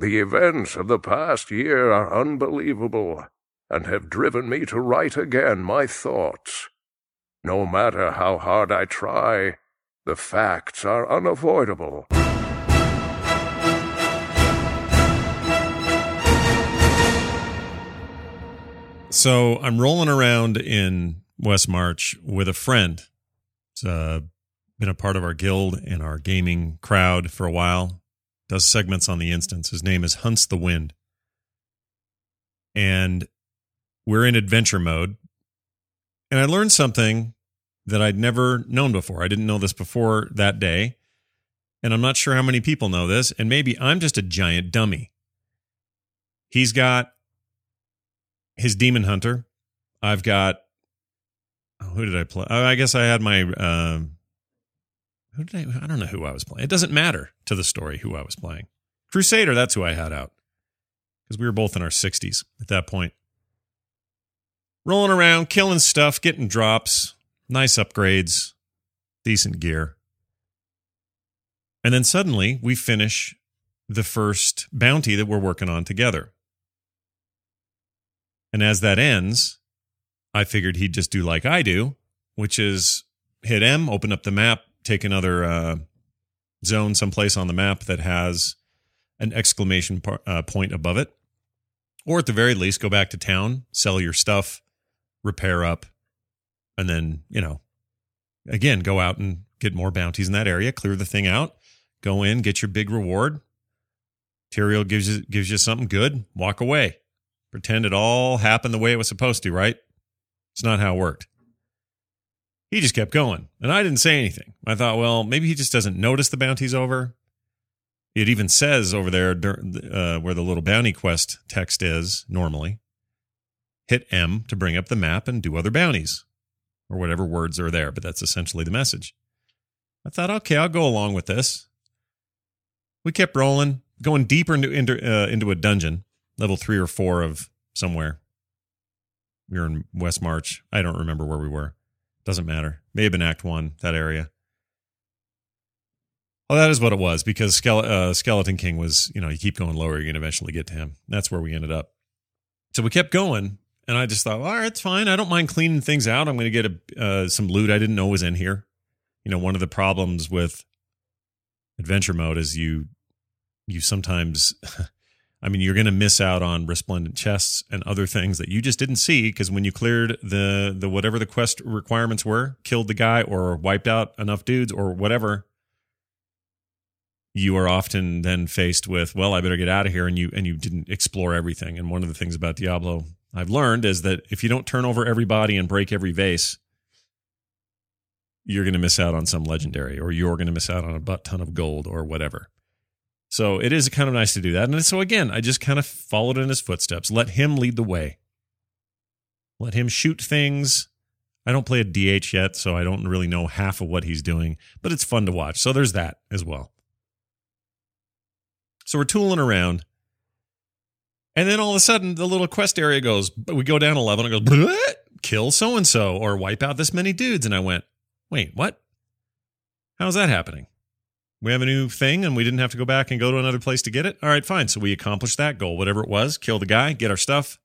The events of the past year are unbelievable, and have driven me to write again my thoughts. No matter how hard I try, the facts are unavoidable. So I'm rolling around in Westmarch with a friend. He's been a part of our guild and our gaming crowd for a while. Does segments on the instance. His name is Hunts the Wind. And we're in adventure mode. And I learned something that I'd never known before. I didn't know this before that day. And I'm not sure how many people know this. And maybe I'm just a giant dummy. He's got his Demon Hunter. I've got... Who did I play? I guess I had my... I don't know who I was playing. It doesn't matter to the story who I was playing. Crusader, that's who I had out. Because we were both in our 60s at that point. Rolling around, killing stuff, getting drops, nice upgrades, decent gear. And then suddenly we finish the first bounty that we're working on together. And as that ends, I figured he'd just do like I do, which is hit M, open up the map, take another zone someplace on the map that has an exclamation point above it. Or at the very least, go back to town, sell your stuff, repair up, and then, again, go out and get more bounties in that area, clear the thing out, go in, get your big reward. Tyrael gives you something good, walk away. Pretend it all happened the way it was supposed to, right? It's not how it worked. He just kept going, and I didn't say anything. I thought, well, maybe he just doesn't notice the bounty's over. It even says over there where the little bounty quest text is normally, hit M to bring up the map and do other bounties, or whatever words are there, but that's essentially the message. I thought, okay, I'll go along with this. We kept rolling, going deeper into a dungeon, level 3 or 4 of somewhere. We were in Westmarch. I don't remember where we were. Doesn't matter. May have been Act 1, that area. Well, that is what it was, because Skeleton King was, you keep going lower, you're going to eventually get to him. That's where we ended up. So we kept going, and I just thought, well, all right, it's fine. I don't mind cleaning things out. I'm going to get some loot I didn't know was in here. One of the problems with adventure mode is you sometimes, you're going to miss out on resplendent chests and other things that you just didn't see, because when you cleared the whatever the quest requirements were, killed the guy or wiped out enough dudes or whatever, you are often then faced with, well, I better get out of here, and you didn't explore everything. And one of the things about Diablo I've learned is that if you don't turn over every body and break every vase, you're going to miss out on some legendary, or you're going to miss out on a butt ton of gold or whatever. So it is kind of nice to do that. And so again, I just kind of followed in his footsteps. Let him lead the way. Let him shoot things. I don't play a DH yet, so I don't really know half of what he's doing, but it's fun to watch. So there's that as well. So we're tooling around, and then all of a sudden, the little quest area goes, we go down 11, it goes, kill so-and-so, or wipe out this many dudes. And I went, wait, what? How's that happening? We have a new thing, and we didn't have to go back and go to another place to get it? All right, fine. So we accomplished that goal, whatever it was, kill the guy, get our stuff,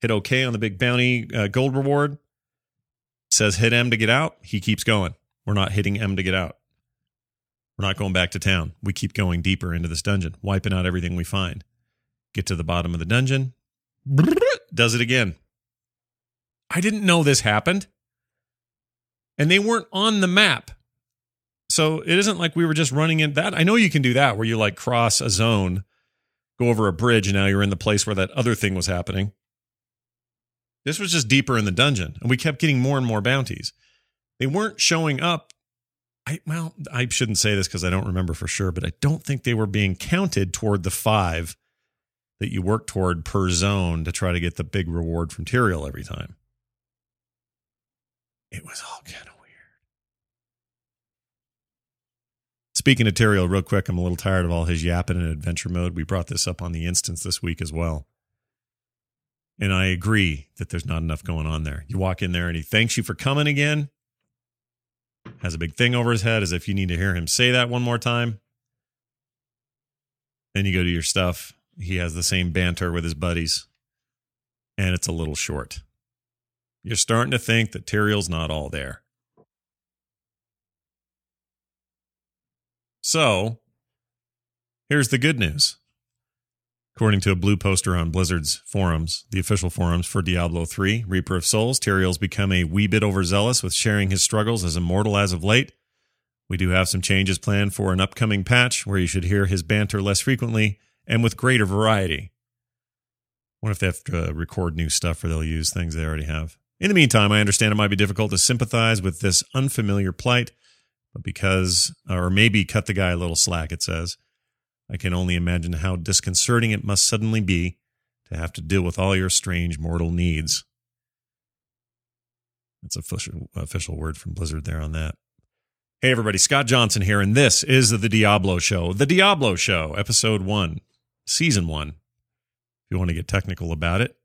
hit okay on the big bounty gold reward. It says hit M to get out. He keeps going. We're not hitting M to get out. We're not going back to town. We keep going deeper into this dungeon, wiping out everything we find. Get to the bottom of the dungeon. Does it again. I didn't know this happened. And they weren't on the map. So it isn't like we were just running in that. I know you can do that where you cross a zone, go over a bridge, and now you're in the place where that other thing was happening. This was just deeper in the dungeon, and we kept getting more and more bounties. They weren't showing up. I shouldn't say this because I don't remember for sure, but I don't think they were being counted toward the 5 that you work toward per zone to try to get the big reward from Tyrael every time. It was all kind of weird. Speaking of Tyrael, real quick, I'm a little tired of all his yapping in adventure mode. We brought this up on the instance this week as well. And I agree that there's not enough going on there. You walk in there and he thanks you for coming again. Has a big thing over his head as if you need to hear him say that one more time. Then you go to your stuff. He has the same banter with his buddies. And it's a little short. You're starting to think that Tyrael's not all there. So, here's the good news. According to a blue poster on Blizzard's forums, the official forums for Diablo 3, Reaper of Souls, Tyrael's become a wee bit overzealous with sharing his struggles as immortal as of late. We do have some changes planned for an upcoming patch where you should hear his banter less frequently and with greater variety. I wonder if they have to record new stuff or they'll use things they already have. In the meantime, I understand it might be difficult to sympathize with this unfamiliar plight, but because, or maybe cut the guy a little slack, it says. I can only imagine how disconcerting it must suddenly be to have to deal with all your strange mortal needs. That's an official word from Blizzard there on that. Hey everybody, Scott Johnson here, and this is The Diablo Show. The Diablo Show, Episode 1, Season 1, if you want to get technical about it.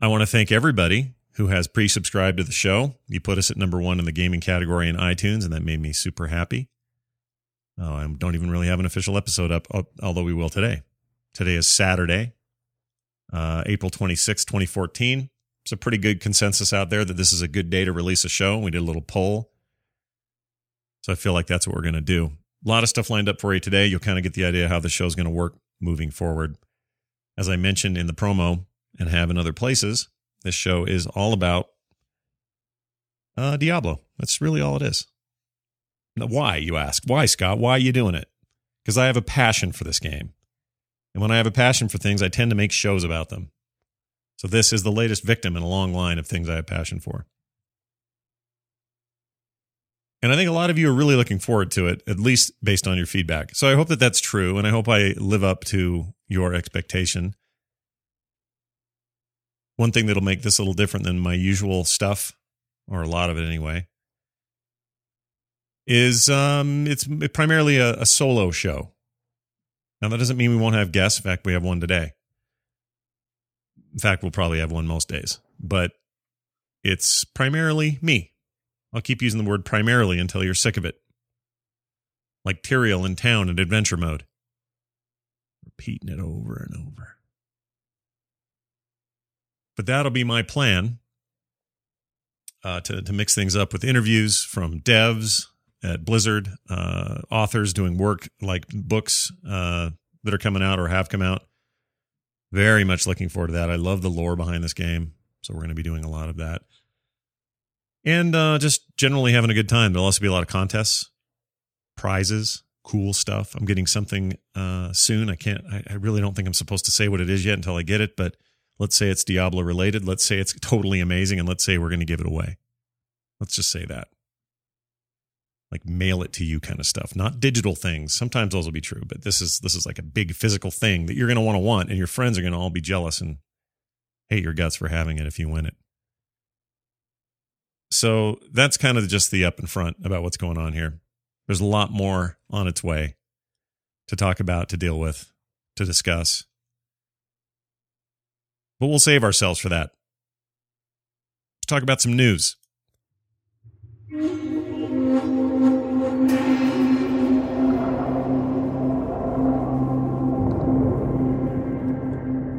I want to thank everybody who has pre-subscribed to the show. You put us at number 1 in the gaming category in iTunes, and that made me super happy. Oh, I don't even really have an official episode up, although we will today. Today is Saturday, April 26, 2014. It's a pretty good consensus out there that this is a good day to release a show. We did a little poll. So I feel like that's what we're going to do. A lot of stuff lined up for you today. You'll kind of get the idea of how the show's going to work moving forward. As I mentioned in the promo and have in other places, this show is all about Diablo. That's really all it is. Now, why, you ask? Why, Scott? Why are you doing it? Because I have a passion for this game. And when I have a passion for things, I tend to make shows about them. So this is the latest victim in a long line of things I have passion for. And I think a lot of you are really looking forward to it, at least based on your feedback. So I hope that that's true, and I hope I live up to your expectation. One thing that'll make this a little different than my usual stuff, or a lot of it anyway, is it's primarily a solo show. Now, that doesn't mean we won't have guests. In fact, we have one today. In fact, we'll probably have one most days. But it's primarily me. I'll keep using the word primarily until you're sick of it. Like Tyrael in town in Adventure Mode. Repeating it over and over. But that'll be my plan to mix things up with interviews from devs at Blizzard, authors doing work like books that are coming out or have come out. Very much looking forward to that. I love the lore behind this game, so we're going to be doing a lot of that. And just generally having a good time. There'll also be a lot of contests, prizes, cool stuff. I'm getting something soon. I really don't think I'm supposed to say what it is yet until I get it, but let's say it's Diablo related. Let's say it's totally amazing, and let's say we're going to give it away. Let's just say that. Like mail it to you kind of stuff, not digital things. Sometimes those will be true, but this is like a big physical thing that you're going to want, and your friends are going to all be jealous and hate your guts for having it if you win it. So that's kind of just the up and front about what's going on here. There's a lot more on its way to talk about, to deal with, to discuss. But we'll save ourselves for that. Let's talk about some news.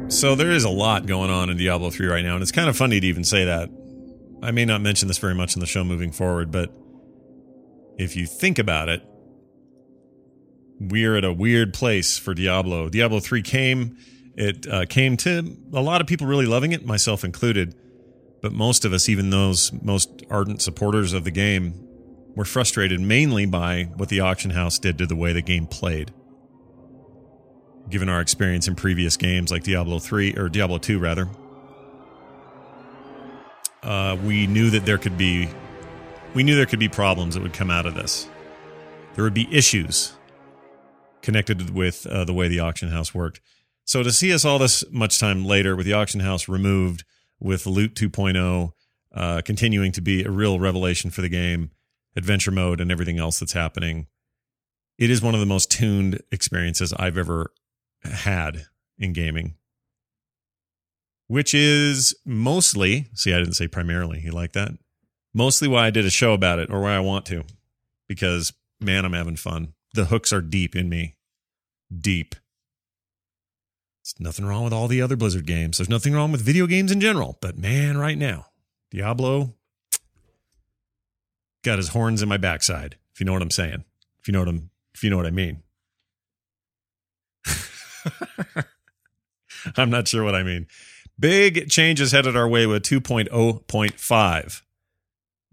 So there is a lot going on in Diablo 3 right now, and it's kind of funny to even say that. I may not mention this very much in the show moving forward, but if you think about it, we're at a weird place for Diablo. Diablo 3 came to a lot of people really loving it, myself included, but most of us, even those most ardent supporters of the game, were frustrated mainly by what the auction house did to the way the game played. Given our experience in previous games like Diablo 2 rather, we knew there could be problems that would come out of this. There would be issues connected with the way the auction house worked. So to see us all this much time later with the auction house removed, with Loot 2.0 continuing to be a real revelation for the game, Adventure Mode and everything else that's happening, it is one of the most tuned experiences I've ever had in gaming. Which is mostly, see, I didn't say primarily, you like that? Mostly why I did a show about it, or why I want to. Because, man, I'm having fun. The hooks are deep in me. Deep. nothing wrong with all the other Blizzard games. There's nothing wrong with video games in general. But man, right now, Diablo got his horns in my backside. If you know what I'm saying. If you know what I mean. I'm not sure what I mean. Big changes headed our way with 2.0.5.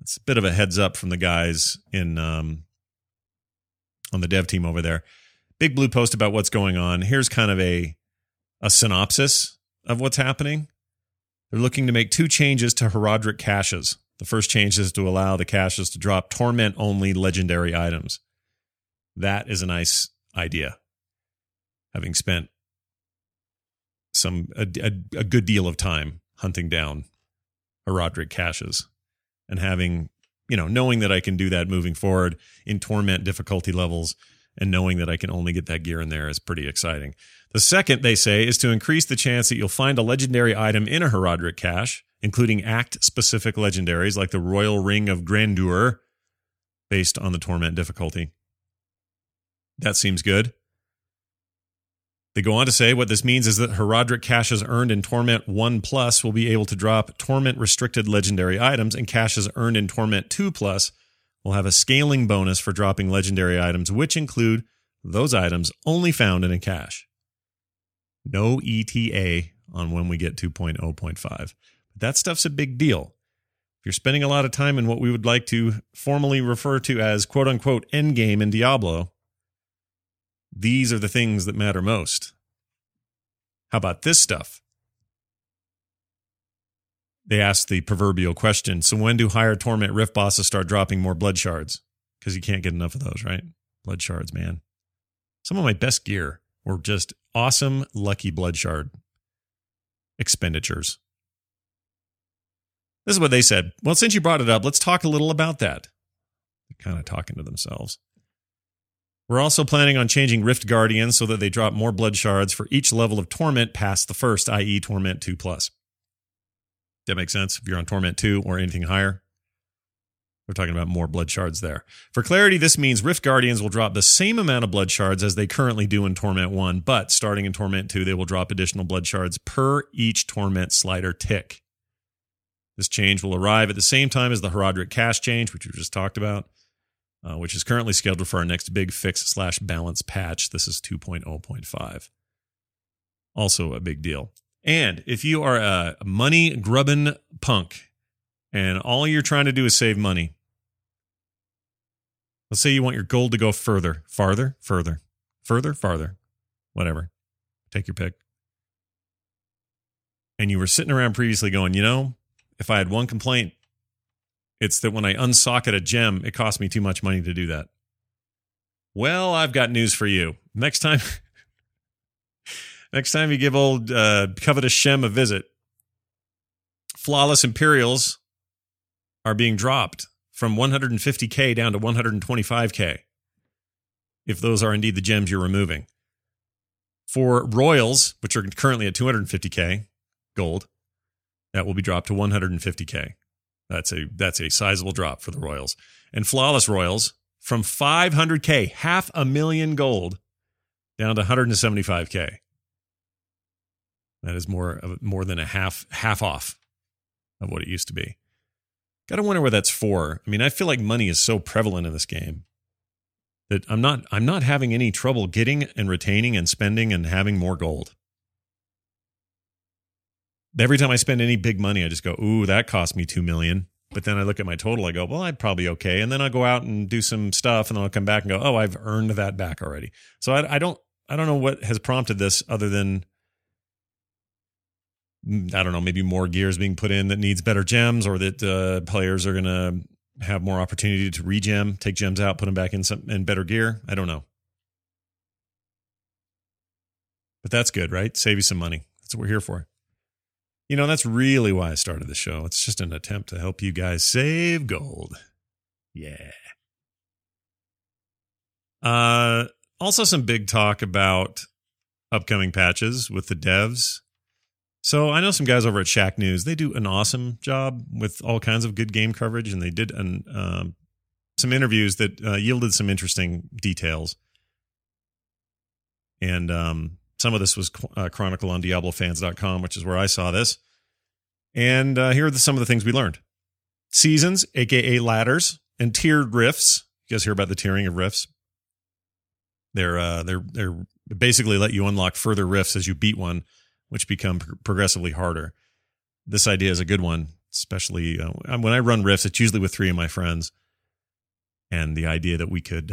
It's a bit of a heads up from the guys in on the dev team over there. Big blue post about what's going on. Here's kind of a synopsis of what's happening. They're looking to make two changes to Horadric caches. The first change is to allow the caches to drop torment-only legendary items. That is a nice idea. Having spent a good deal of time hunting down Horadric caches and having, you know, knowing that I can do that moving forward in torment difficulty levels and knowing that I can only get that gear in there is pretty exciting. The second, they say, is to increase the chance that you'll find a legendary item in a Horadric cache, including act-specific legendaries like the Royal Ring of Grandeur, based on the torment difficulty. That seems good. They go on to say what this means is that Horadric caches earned in Torment 1+ will be able to drop Torment-restricted legendary items, and caches earned in Torment 2+ will have a scaling bonus for dropping legendary items, which include those items only found in a cache. No ETA on when we get 2.0.5. But that stuff's a big deal. If you're spending a lot of time in what we would like to formally refer to as quote-unquote endgame in Diablo, these are the things that matter most. How about this stuff? They asked the proverbial question, so when do higher torment rift bosses start dropping more blood shards? Because you can't get enough of those, right? Blood shards, man. Some of my best gear were just awesome, lucky blood shard expenditures. This is what they said. Well, since you brought it up, let's talk a little about that. They're kind of talking to themselves. We're also planning on changing Rift Guardians so that they drop more blood shards for each level of torment past the first, i.e. Torment 2+. That makes sense if you're on Torment 2 or anything higher. We're talking about more blood shards there. For clarity, this means Rift Guardians will drop the same amount of blood shards as they currently do in Torment 1, but starting in Torment 2, they will drop additional blood shards per each Torment slider tick. This change will arrive at the same time as the Horadric Cache change, which we just talked about. Which is currently scheduled for our next big fix/balance patch. This is 2.0.5. Also a big deal. And if you are a money-grubbing punk and all you're trying to do is save money, let's say you want your gold to go farther, whatever. Take your pick. And you were sitting around previously going, you know, if I had one complaint, it's that when I unsocket a gem, it costs me too much money to do that. Well, I've got news for you. Next time you give old Covetous Shem a visit, Flawless Imperials are being dropped from 150K down to 125K, if those are indeed the gems you're removing. For Royals, which are currently at 250K gold, that will be dropped to 150K. That's a sizable drop for the Royals. And Flawless Royals from 500K, $500,000 gold, down to 175K. That is more than a half off of what it used to be. Got to wonder where that's for. I mean, I feel like money is so prevalent in this game that I'm not having any trouble getting and retaining and spending and having more gold. Every time I spend any big money, I just go, ooh, that cost me $2 million. But then I look at my total, I go, well, I'd probably okay. And then I'll go out and do some stuff, and then I'll come back and go, oh, I've earned that back already. So I don't know what has prompted this other than, I don't know, maybe more gears being put in that needs better gems, or that players are going to have more opportunity to regem, take gems out, put them back in in better gear. I don't know. But that's good, right? Save you some money. That's what we're here for. You know, that's really why I started the show. It's just an attempt to help you guys save gold. Yeah. Also some big talk about upcoming patches with the devs. So I know some guys over at Shack News. They do an awesome job with all kinds of good game coverage, and they did some interviews that yielded some interesting details. And Some of this was chronicled on DiabloFans.com, which is where I saw this. And here are some of the things we learned. Seasons, a.k.a. ladders, and tiered rifts. You guys hear about the tiering of rifts? They're basically let you unlock further rifts as you beat one, which become progressively harder. This idea is a good one, especially when I run rifts, it's usually with three of my friends. And the idea that we could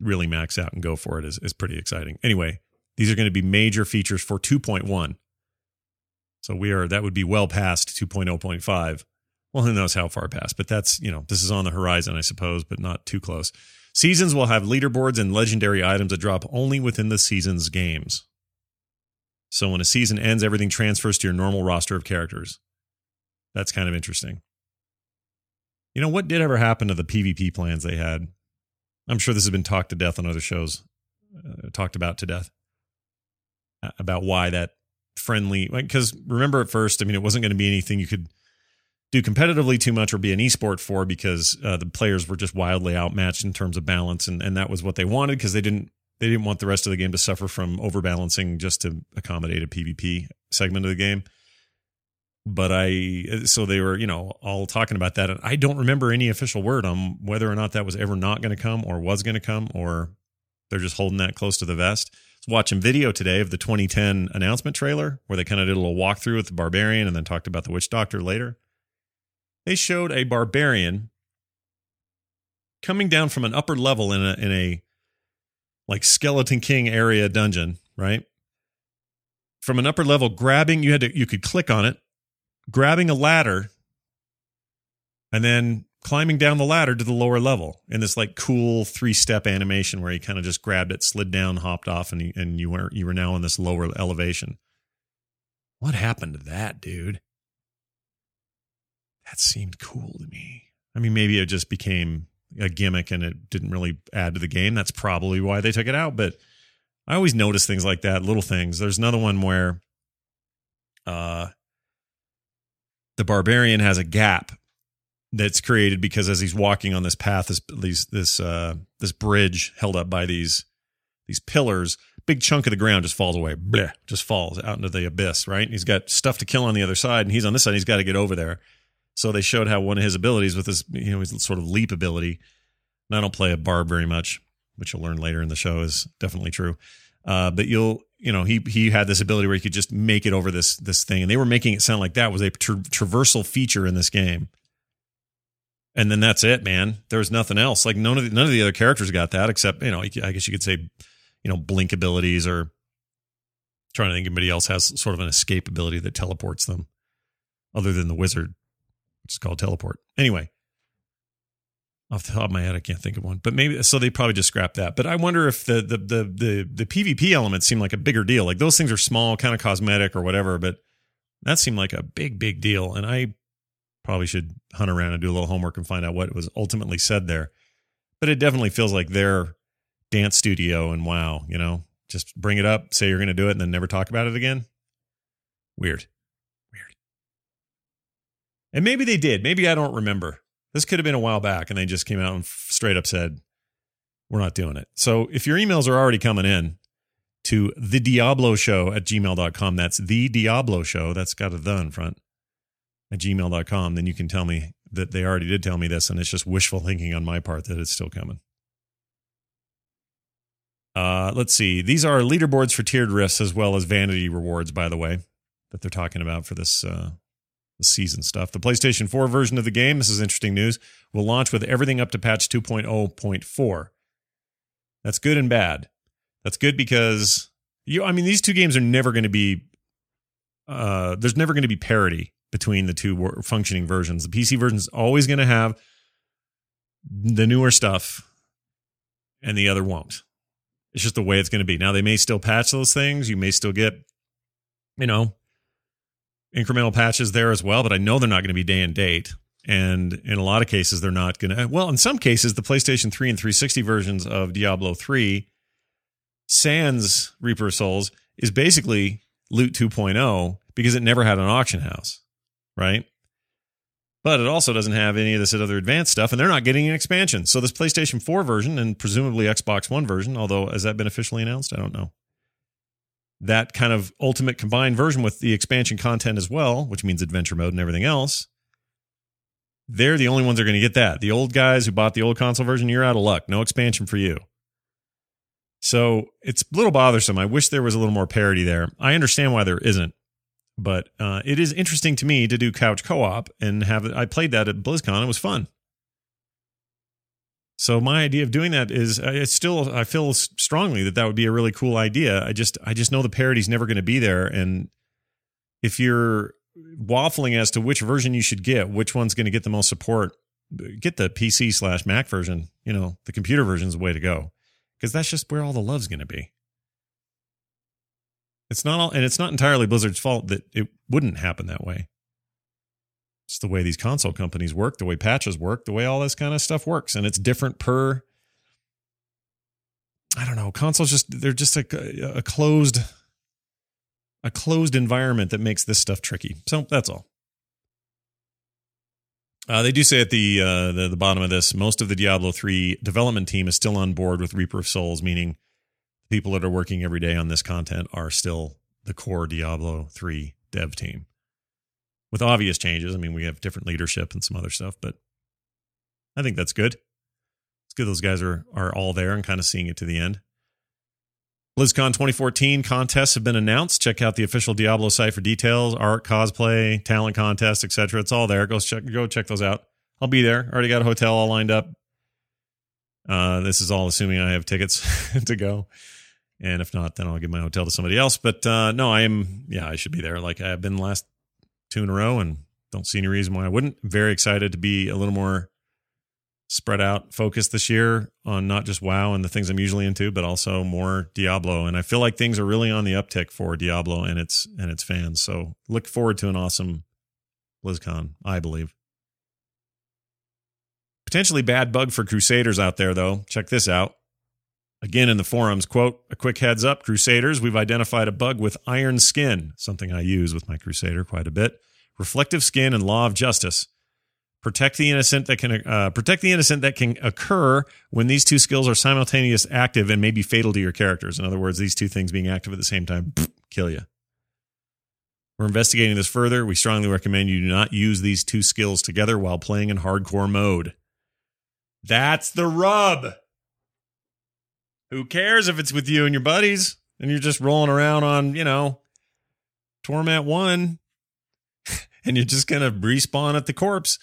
really max out and go for it is pretty exciting. Anyway, these are going to be major features for 2.1. So that would be well past 2.0.5. Well, who knows how far past, but that's, this is on the horizon, I suppose, but not too close. Seasons will have leaderboards and legendary items that drop only within the season's games. So when a season ends, everything transfers to your normal roster of characters. That's kind of interesting. What did ever happen to the PvP plans they had? I'm sure this has been talked to death on other shows, talked about to death, about why that friendly, because remember at first, it wasn't going to be anything you could do competitively too much or be an esport for, because the players were just wildly outmatched in terms of balance. And that was what they wanted, because they didn't want the rest of the game to suffer from overbalancing just to accommodate a PvP segment of the game. But so they were, all talking about that. And I don't remember any official word on whether or not that was ever not going to come or was going to come, or they're just holding that close to the vest. I was watching video today of the 2010 announcement trailer where they kind of did a little walkthrough with the Barbarian and then talked about the Witch Doctor later. They showed a Barbarian coming down from an upper level in a like Skeleton King area dungeon, right? From an upper level, grabbing, you could click on it, grabbing a ladder, and then climbing down the ladder to the lower level in this like cool 3-step animation where he kind of just grabbed it, slid down, hopped off, and you were now in this lower elevation. What happened to that, dude? That seemed cool to me. Maybe it just became a gimmick and it didn't really add to the game. That's probably why they took it out. But I always notice things like that, little things. There's another one where the Barbarian has a gap that's created because as he's walking on this path, this bridge held up by these pillars, big chunk of the ground just falls away. Bleh, just falls out into the abyss, right? And he's got stuff to kill on the other side, and he's on this side. He's got to get over there. So they showed how one of his abilities with his, his sort of leap ability, and I don't play a barb very much, which you'll learn later in the show is definitely true. But he had this ability where he could just make it over this thing. And they were making it sound like that was a traversal feature in this game. And then that's it, man. There was nothing else. Like none of the other characters got that except, I guess you could say, blink abilities, or I'm trying to think anybody else has sort of an escape ability that teleports them other than the wizard. It's called teleport. Anyway, off the top of my head, I can't think of one. But maybe so they probably just scrapped that. But I wonder if the PvP elements seem like a bigger deal. Like those things are small, kind of cosmetic or whatever, but that seemed like a big deal. And I probably should hunt around and do a little homework and find out what was ultimately said there. But it definitely feels like their dance studio and WoW, just bring it up, say you're going to do it, and then never talk about it again. Weird. And maybe they did. Maybe I don't remember. This could have been a while back, and they just came out and straight up said, we're not doing it. So if your emails are already coming in to thediabloshow@gmail.com, that's the Diablo Show, that's got a the in front, @gmail.com, then you can tell me that they already did tell me this, and it's just wishful thinking on my part that it's still coming. Let's see. These are leaderboards for tiered rifts as well as vanity rewards, by the way, that they're talking about for this season stuff. The PlayStation 4 version of the game, this is interesting news, will launch with everything up to patch 2.0.4. That's good and bad. That's good because these two games are never going to be there's never going to be parity between the two functioning versions. The PC version is always going to have the newer stuff and the other won't. It's just the way it's going to be. Now they may still patch those things. You may still get, incremental patches there as well, but I know they're not going to be day and date. And in a lot of cases, they're not going to... Well, in some cases, the PlayStation 3 and 360 versions of Diablo 3, sans Reaper of Souls, is basically Loot 2.0 because it never had an auction house, right? But it also doesn't have any of this other advanced stuff, and they're not getting an expansion. So this PlayStation 4 version, and presumably Xbox One version, although has that been officially announced? I don't know. that kind of ultimate combined version with the expansion content as well, which means adventure mode and everything else, they're the only ones that are going to get that. The old guys who bought the old console version, you're out of luck. No expansion for you. So it's a little bothersome. I wish there was a little more parity there. I understand why there isn't, but it is interesting to me to do couch co-op and have it. I played that at BlizzCon. It was fun. So my idea of doing that is, it's still, I feel strongly that that would be a really cool idea. I just know the parity's never going to be there. And if you're waffling as to which version you should get, which one's going to get the most support, get the PC/Mac version. You know, the computer version's the way to go, because that's just where all the love's going to be. It's not all, and it's not entirely Blizzard's fault that it wouldn't happen that way. It's the way these console companies work, the way patches work, the way all this kind of stuff works. And it's different per, I don't know, consoles just, they're just a closed environment that makes this stuff tricky. So that's all. They do say at the bottom of this, most of the Diablo 3 development team is still on board with Reaper of Souls, meaning people that are working every day on this content are still the core Diablo 3 dev team. With obvious changes. I mean, we have different leadership and some other stuff, but I think that's good. It's good those guys are all there and kind of seeing it to the end. BlizzCon 2014 contests have been announced. Check out the official Diablo site for details, art, cosplay, talent contest, etc. It's all there. Go check those out. I'll be there. Already got a hotel all lined up. This is all assuming I have tickets to go. And if not, then I'll give my hotel to somebody else. But no, I should be there. Like I have been the last 2 in a row, and don't see any reason why I wouldn't. Very excited to be a little more spread out, focused this year on not just WoW and the things I'm usually into, but also more Diablo. And I feel like things are really on the uptick for Diablo and its fans. So look forward to an awesome BlizzCon, I believe. Potentially bad bug for Crusaders out there, though. Check this out. Again, in the forums, quote, a quick heads up, Crusaders, we've identified a bug with iron skin, something I use with my Crusader quite a bit. Reflective skin and law of justice. Protect the innocent that can occur when these two skills are simultaneous active and may be fatal to your characters. In other words, these two things being active at the same time, kill you. We're investigating this further. We strongly recommend you do not use these two skills together while playing in hardcore mode. That's the rub. Who cares if it's with you and your buddies and you're just rolling around on, you know, Torment 1 and you're just going to respawn at the corpse?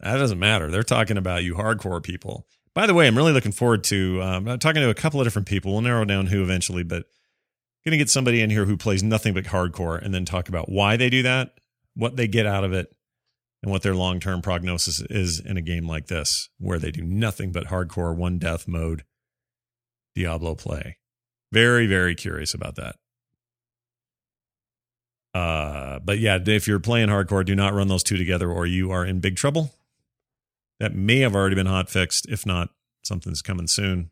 That doesn't matter. They're talking about you hardcore people. By the way, I'm really looking forward to I'm talking to a couple of different people. We'll narrow down who eventually, but I'm going to get somebody in here who plays nothing but hardcore and then talk about why they do that, what they get out of it, and what their long-term prognosis is in a game like this where they do nothing but hardcore one-death mode Diablo play. Very, very curious about that. But yeah, if you're playing hardcore, do not run those two together or you are in big trouble. That may have already been hot fixed. If not, something's coming soon.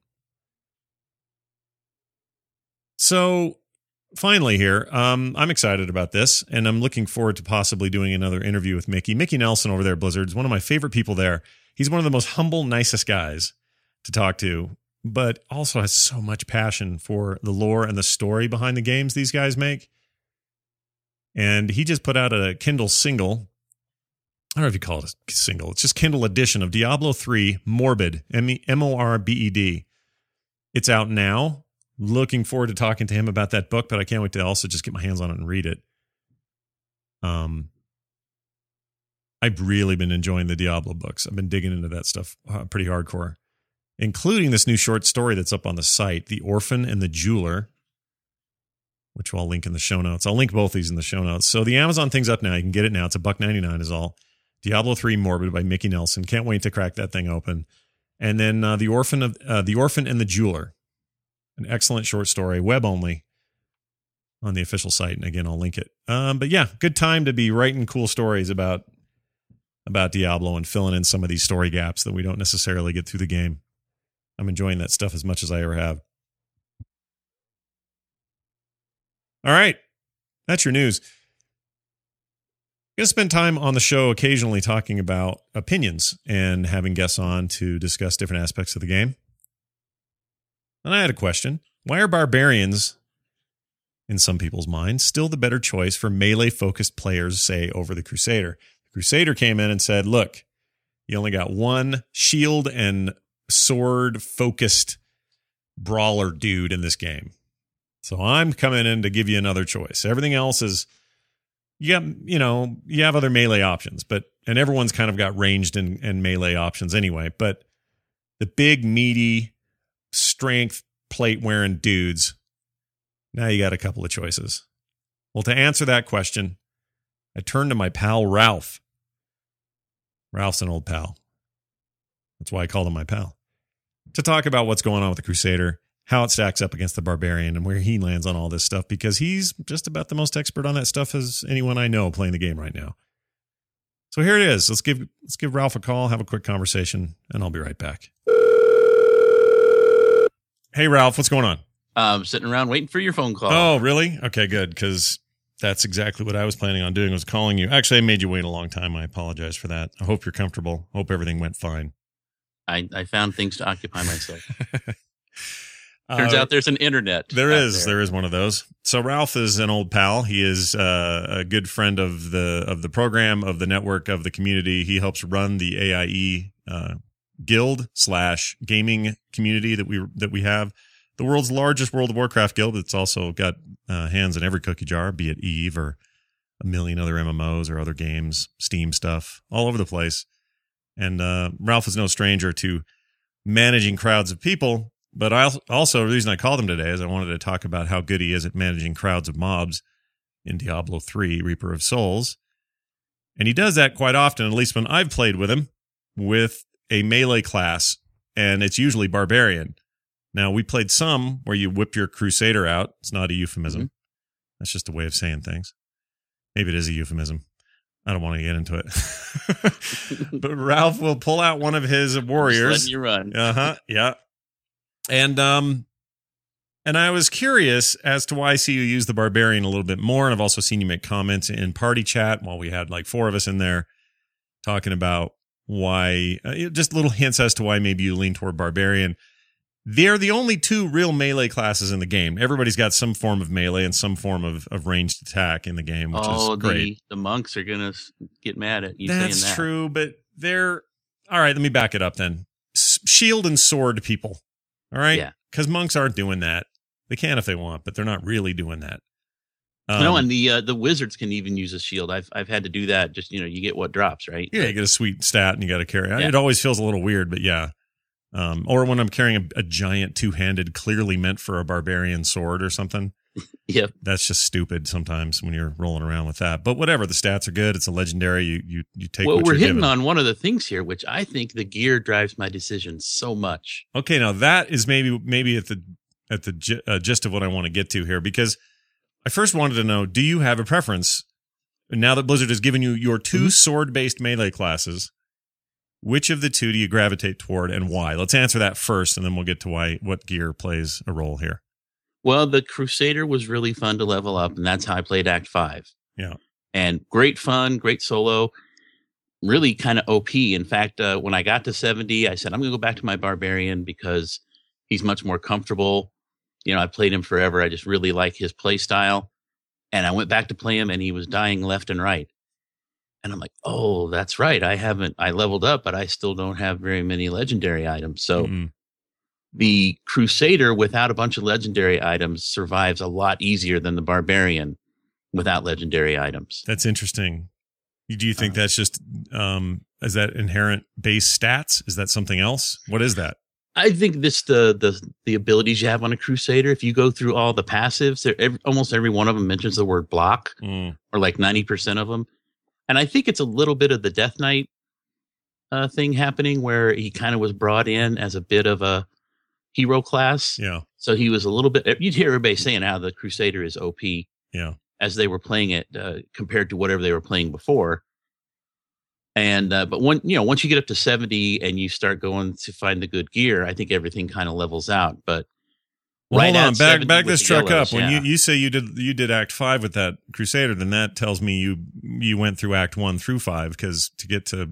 So finally here, I'm excited about this and I'm looking forward to possibly doing another interview with Micky. Micky Neilson over there at Blizzard is one of my favorite people there. He's one of the most humble, nicest guys to talk to, but also has so much passion for the lore and the story behind the games these guys make. And he just put out a Kindle single. I don't know if you call it a single. It's just Kindle edition of Diablo 3 Morbed, Morbed. It's out now. Looking forward to talking to him about that book, but I can't wait to also just get my hands on it and read it. I've really been enjoying the Diablo books. I've been digging into that stuff pretty hardcore, including this new short story that's up on the site, The Orphan and the Jeweler, which I'll link in the show notes. I'll link both these in the show notes. So the Amazon thing's up now. You can get it now. It's $1.99 is all. Diablo 3 Morbed by Micky Neilson. Can't wait to crack that thing open. And then The Orphan and the Jeweler, an excellent short story, web only, on the official site. And again, I'll link it. But yeah, good time to be writing cool stories about Diablo and filling in some of these story gaps that we don't necessarily get through the game. I'm enjoying that stuff as much as I ever have. All right. That's your news. I'm going to spend time on the show occasionally talking about opinions and having guests on to discuss different aspects of the game. And I had a question. Why are barbarians in some people's minds, still the better choice for melee-focused players, say, over the Crusader. The Crusader came in and said, look, you only got one shield and sword-focused brawler dude in this game. So I'm coming in to give you another choice. Everything else is, you have other melee options, but and everyone's kind of got ranged and melee options anyway. But the big, meaty, strength, plate-wearing dudes, now you got a couple of choices. Well, to answer that question, I turned to my pal Ralph. Ralph's an old pal. That's why I called him my pal. To talk about what's going on with the Crusader, how it stacks up against the Barbarian, and where he lands on all this stuff, because he's just about the most expert on that stuff as anyone I know playing the game right now. So here it is. Let's give Ralph a call, have a quick conversation, and I'll be right back. Hey, Ralph, what's going on? I'm sitting around waiting for your phone call. Oh, really? Okay, good, because that's exactly what I was planning on doing, was calling you. Actually, I made you wait a long time. I apologize for that. I hope you're comfortable. Hope everything went fine. I found things to occupy myself. Turns out there's an internet. There is one of those. So Ralph is an old pal. He is a good friend of the program, of the network, of the community. He helps run the AIE guild / gaming community that we have. The world's largest World of Warcraft guild. It's also got hands in every cookie jar, be it Eve or a million other MMOs or other games, Steam stuff, all over the place. And Ralph is no stranger to managing crowds of people. But also, the reason I called him today is I wanted to talk about how good he is at managing crowds of mobs in Diablo 3, Reaper of Souls. And he does that quite often, at least when I've played with him, with a melee class, and it's usually Barbarian. Now, we played some where you whip your Crusader out. It's not a euphemism. Mm-hmm. That's just a way of saying things. Maybe it is a euphemism. I don't want to get into it. But Ralph will pull out one of his warriors. Just letting you run. Uh-huh, yeah. And I was curious as to why I see you use the Barbarian a little bit more. And I've also seen you make comments in party chat while we had like four of us in there talking about why, just little hints as to why maybe you lean toward Barbarian. They're the only two real melee classes in the game. Everybody's got some form of melee and some form of ranged attack in the game, which is great. The monks are going to get mad at you saying that. That's true, but they're... All right, let me back it up then. Shield and sword people. All right? Yeah. Because monks aren't doing that. They can if they want, but they're not really doing that. No, and the wizards can even use a shield. I've had to do that. Just, you get what drops, right? Yeah, you get a sweet stat and you got to carry it. Yeah. It always feels a little weird, but yeah. Or when I'm carrying a giant two-handed, clearly meant for a Barbarian sword or something. Yep. That's just stupid sometimes when you're rolling around with that. But whatever, the stats are good. It's a legendary. You take what you're given. Well, we're hitting on one of the things here, which I think the gear drives my decisions so much. Okay, now that is maybe at the gist of what I want to get to here, because I first wanted to know, do you have a preference, now that Blizzard has given you your two mm-hmm. sword-based melee classes, which of the two do you gravitate toward and why? Let's answer that first, and then we'll get to why what gear plays a role here. Well, the Crusader was really fun to level up, and that's how I played Act 5. Yeah. And great fun, great solo, really kind of OP. In fact, when I got to 70, I said, I'm going to go back to my Barbarian because he's much more comfortable. I played him forever. I just really like his play style. And I went back to play him, and he was dying left and right. And I'm like, oh, that's right. I leveled up, but I still don't have very many legendary items. So The Crusader without a bunch of legendary items survives a lot easier than the Barbarian without legendary items. That's interesting. Do you think that's just, is that inherent base stats? Is that something else? What is that? I think this, the abilities you have on a Crusader, if you go through all the passives, almost every one of them mentions the word block or like 90% of them. And I think it's a little bit of the Death Knight thing happening where he kind of was brought in as a bit of a hero class. Yeah. So he was a little bit, you'd hear everybody saying how the Crusader is OP as they were playing it compared to whatever they were playing before. And, but when, once you get up to 70 and you start going to find the good gear, I think everything kind of levels out. But hold on, back this truck up. When you say you did Act 5 with that Crusader, then that tells me you went through Act 1 through 5 because to get to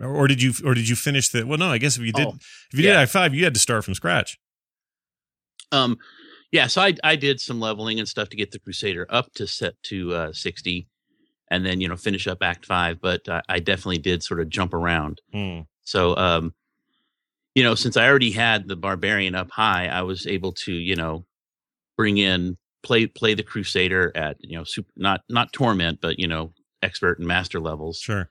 or did you finish the? Well, no, I guess if you did Act 5, you had to start from scratch. yeah, so I did some leveling and stuff to get the Crusader up to set to 60, and then, you know, finish up Act 5. But I definitely did sort of jump around. So, you know, since I already had the Barbarian up high, I was able to, you know, bring in, play the Crusader at, you know, super, not Torment, but, you know, Expert and Master levels. Sure.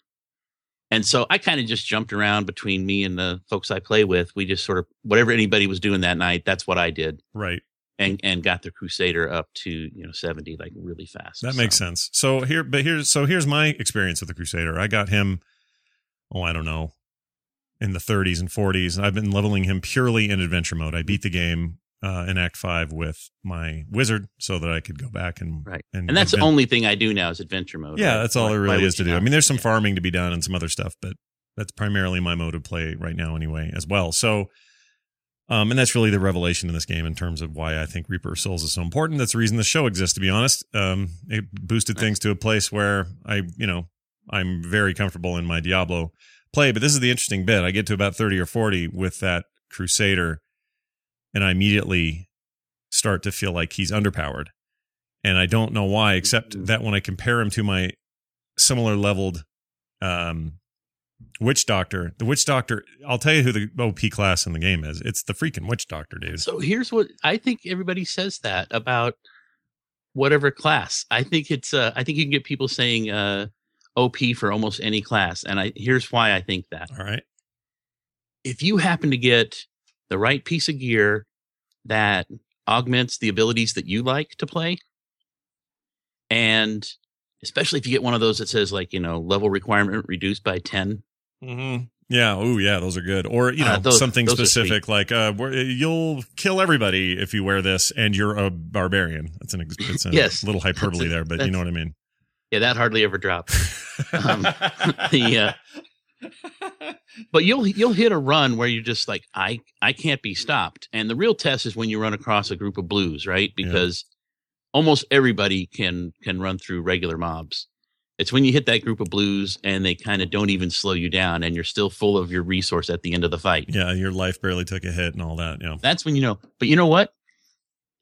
And so I kind of just jumped around between me and the folks I play with. We just sort of, whatever anybody was doing that night, that's what I did. Right. And got the Crusader up to, you know, 70, like really fast. That makes sense. So here's my experience with the Crusader. I got him, I don't know, in the 30s and 40s. I've been leveling him purely in adventure mode. I beat the game in Act 5 with my wizard so that I could go back and... Right. And that's the only thing I do now is adventure mode. Yeah, right? That's all there really is to do. I mean, there's some farming to be done and some other stuff, but that's primarily my mode of play right now anyway as well. So... and that's really the revelation in this game in terms of why I think Reaper of Souls is so important. That's the reason the show exists, to be honest. It boosted things to a place where I'm very comfortable in my Diablo play. But this is the interesting bit. I get to about 30 or 40 with that Crusader, and I immediately start to feel like he's underpowered. And I don't know why, except that when I compare him to my similar leveled Witch Doctor. The Witch Doctor, I'll tell you who the OP class in the game is. It's the freaking Witch Doctor, dude. So here's what I think everybody says that about whatever class. I think it's I think you can get people saying OP for almost any class, and here's why I think that. All right. If you happen to get the right piece of gear that augments the abilities that you like to play, and especially if you get one of those that says, like, you know, level requirement reduced by 10. Mm-hmm. Yeah. Oh, yeah. Those are good. Or, you know, something specific like you'll kill everybody if you wear this and you're a barbarian. That's it's a yes, little hyperbole there, but you know what I mean? Yeah, that hardly ever drops. But you'll hit a run where you're just like, I can't be stopped. And the real test is when you run across a group of blues, right? Because almost everybody can run through regular mobs. It's when you hit that group of blues and they kind of don't even slow you down and you're still full of your resource at the end of the fight. Yeah, your life barely took a hit and all that. Yeah. That's when you know. But you know what?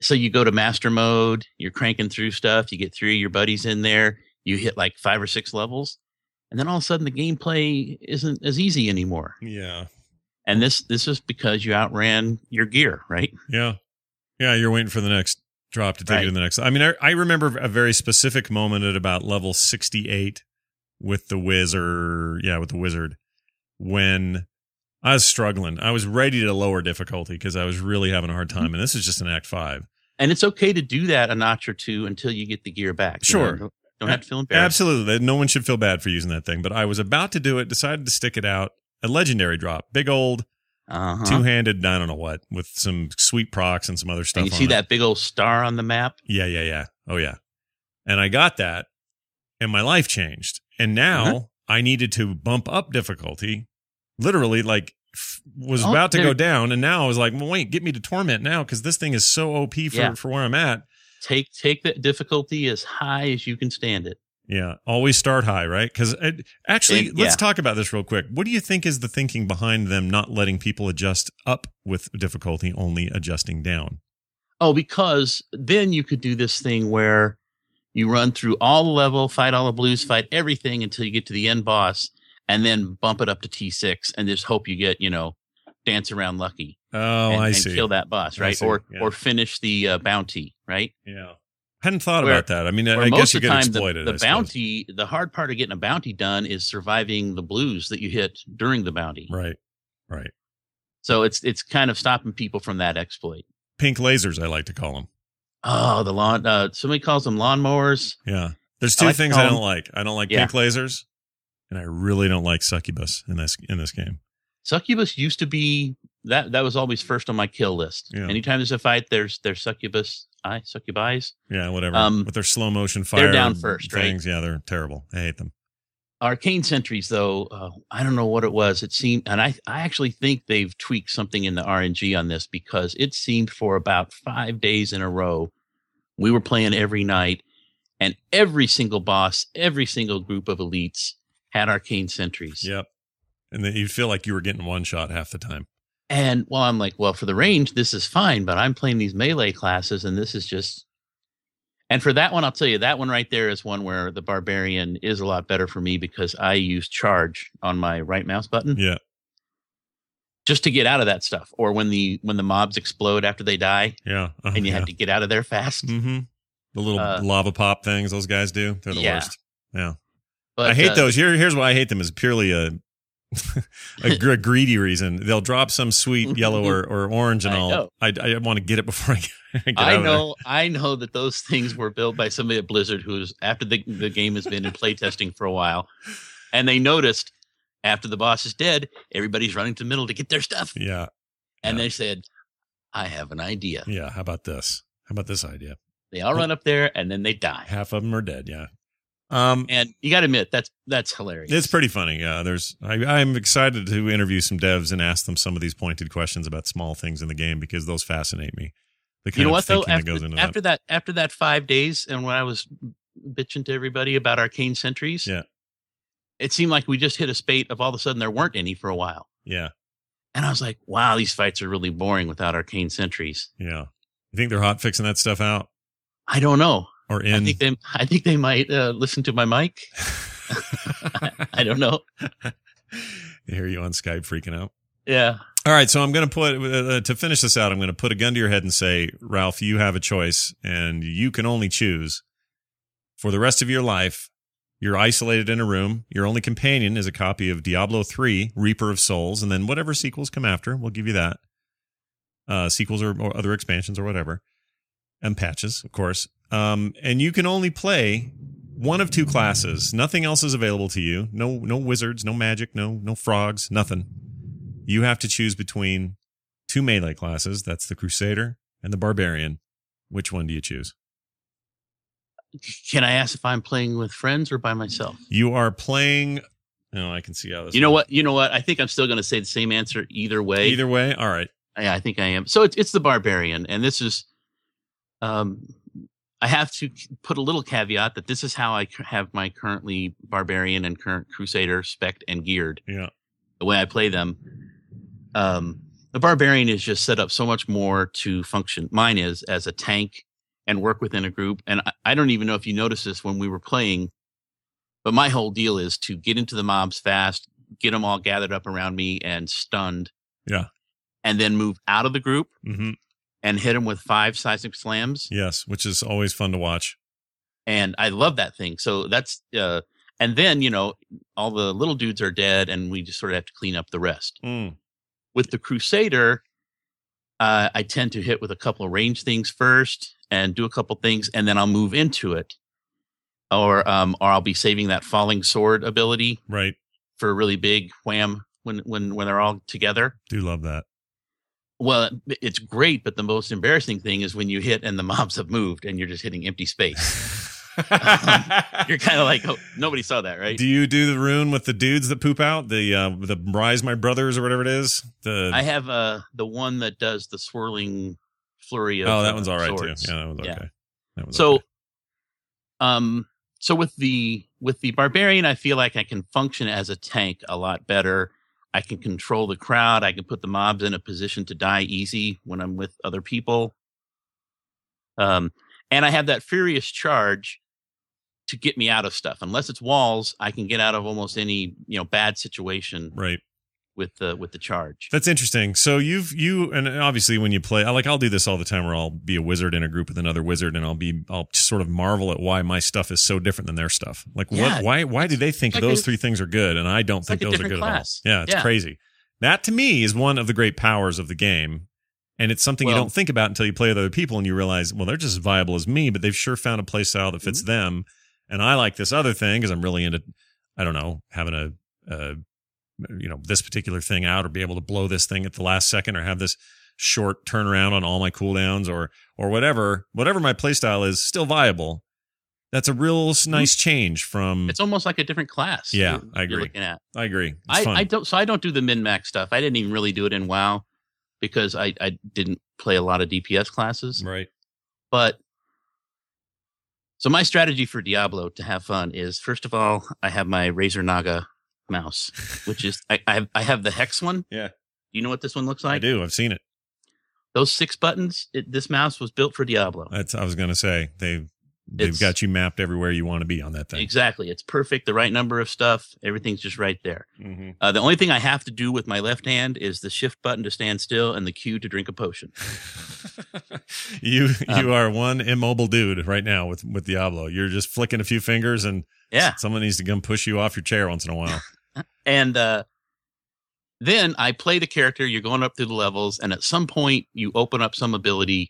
So you go to master mode, you're cranking through stuff, you get three of your buddies in there, you hit like 5 or 6 levels, and then all of a sudden the gameplay isn't as easy anymore. Yeah. And this is because you outran your gear, right? Yeah. Yeah, you're waiting for the next drop to take it to the next. I mean, I remember a very specific moment at about level 68 with the wizard. Yeah, with the wizard, when I was struggling. I was ready to lower difficulty because I was really having a hard time. And this is just an Act 5. And it's okay to do that a notch or two until you get the gear back. Sure. You know, don't have to feel embarrassed. Absolutely. No one should feel bad for using that thing. But I was about to do it, decided to stick it out. A legendary drop. Big old... two-handed, I don't know what, with some sweet procs and some other stuff. And you see that big old star on the map? Yeah. Oh, yeah. And I got that, and my life changed. And now I needed to bump up difficulty, literally, like, was about to go down. And now I was like, well, wait, get me to Torment now, because this thing is so OP for where I'm at. Take that difficulty as high as you can stand it. Yeah, always start high, right? Because let's talk about this real quick. What do you think is the thinking behind them not letting people adjust up with difficulty, only adjusting down? Oh, because then you could do this thing where you run through all the level, fight all the blues, fight everything until you get to the end boss, and then bump it up to T6 and just hope you get, you know, dance around lucky. Oh, I see. And kill that boss, right? Or finish the bounty, right? Yeah. Hadn't thought about that. I mean, I guess you could exploit it. The bounty, the hard part of getting a bounty done is surviving the blues that you hit during the bounty. Right. So it's kind of stopping people from that exploit. Pink lasers, I like to call them. Oh, the lawn. Somebody calls them lawnmowers. Yeah. There's two things I don't like. I don't like pink lasers, and I really don't like succubus in this game. Succubus used to be that was always first on my kill list. Yeah. Anytime there's a fight, there's succubus. Succubi's. Yeah, whatever. With their slow motion fire. They're down first, things. Right? Yeah, they're terrible. I hate them. Arcane Sentries, though, I don't know what it was. It seemed, and I actually think they've tweaked something in the RNG on this, because it seemed for about 5 days in a row, we were playing every night, and every single boss, every single group of elites had Arcane Sentries. Yep. And then you'd feel like you were getting one shot half the time. And well, I'm like, well, for the range, this is fine, but I'm playing these melee classes, and this is just... And for that one, I'll tell you, that one right there is one where the Barbarian is a lot better for me because I use charge on my right mouse button. Yeah. Just to get out of that stuff. Or when the mobs explode after they die. Yeah. And you have to get out of there fast. Mm-hmm. The little lava pop things those guys do. They're the worst. Yeah. But I hate those. Here's why I hate them is purely a greedy reason. They'll drop some sweet yellow or orange and I want to get it before I know that those things were built by somebody at Blizzard who's after the game has been in playtesting for a while, and they noticed after the boss is dead, everybody's running to the middle to get their stuff. Yeah. And they said, I have an idea. Yeah, how about this? How about this idea? They all run up there and then they die. Half of them are dead, yeah. And you got to admit, that's hilarious. It's pretty funny. Yeah, I'm excited to interview some devs and ask them some of these pointed questions about small things in the game because those fascinate me. You know what, though? After that 5 days and when I was bitching to everybody about arcane sentries, it seemed like we just hit a spate of all of a sudden there weren't any for a while. Yeah. And I was like, wow, these fights are really boring without arcane sentries. Yeah. You think they're hot fixing that stuff out? I don't know. I think they might listen to my mic. I don't know. They hear you on Skype freaking out. Yeah. All right. So I'm going to put, to finish this out, I'm going to put a gun to your head and say, Ralph, you have a choice and you can only choose for the rest of your life. You're isolated in a room. Your only companion is a copy of Diablo 3, Reaper of Souls, and then whatever sequels come after, we'll give you that. Sequels or other expansions or whatever. And patches, of course. And you can only play one of two classes. Nothing else is available to you. No wizards, no magic, no frogs, nothing. You have to choose between two melee classes. That's the Crusader and the Barbarian. Which one do you choose? Can I ask if I'm playing with friends or by myself? You are playing. No, I can see how this. You know what? I think I'm still going to say the same answer either way. Either way. All right. Yeah, I think I am. So it's the Barbarian, and this is. I have to put a little caveat that this is how I have my currently Barbarian and current Crusader spec'd and geared. Yeah. The way I play them. The Barbarian is just set up so much more to function. Mine is as a tank and work within a group. And I don't even know if you noticed this when we were playing, but my whole deal is to get into the mobs fast, get them all gathered up around me and stunned. Yeah. And then move out of the group. Mm-hmm. And hit him with 5 seismic slams. Yes, which is always fun to watch. And I love that thing. So that's, and then, you know, all the little dudes are dead and we just sort of have to clean up the rest. Mm. With the Crusader, I tend to hit with a couple of range things first and do a couple things and then I'll move into it. Or I'll be saving that Falling Sword ability. Right. For a really big wham when they're all together. Do love that. Well, it's great, but the most embarrassing thing is when you hit and the mobs have moved and you're just hitting empty space. You're kind of like, oh, nobody saw that, right? Do you do the rune with the dudes that poop out? The Rise My Brothers or whatever it is? I have the one that does the swirling flurry of swords. Oh, that one's all right, swords. Too. Yeah, that one's okay. That one's so, okay. So with the Barbarian, I feel like I can function as a tank a lot better. I can control the crowd. I can put the mobs in a position to die easy when I'm with other people. And I have that furious charge to get me out of stuff. Unless it's walls, I can get out of almost any, bad situation. Right. With the charge. That's interesting. So and obviously when you play, I'll do this all the time where I'll be a wizard in a group with another wizard and I'll sort of marvel at why my stuff is so different than their stuff. Like what, why do they think those three things are good? And I don't think those are good at all. Yeah. It's crazy. That to me is one of the great powers of the game. And it's something you don't think about until you play with other people and you realize, well, they're just as viable as me, but they've sure found a play style that fits them. And I like this other thing because I'm really into, I don't know, having this particular thing out or be able to blow this thing at the last second or have this short turnaround on all my cooldowns or whatever my playstyle is still viable. That's a real nice change from... It's almost like a different class. Yeah, I agree. I agree. I don't do the min-max stuff. I didn't even really do it in WoW because I didn't play a lot of DPS classes. Right. But... So my strategy for Diablo to have fun is, first of all, I have my Razer Naga mouse, which is I have the hex one. Yeah. Do you know what this one looks like? I do. I've seen it. Those six buttons, this mouse was built for Diablo. That's I was going to say. They've got you mapped everywhere you want to be on that thing. Exactly. It's perfect. The right number of stuff. Everything's just right there. Mm-hmm. The only thing I have to do with my left hand is the shift button to stand still and the Q to drink a potion. You are one immobile dude right now with Diablo. You're just flicking a few fingers and someone needs to come push you off your chair once in a while. And then I play the character. You're going up through the levels. And at some point you open up some ability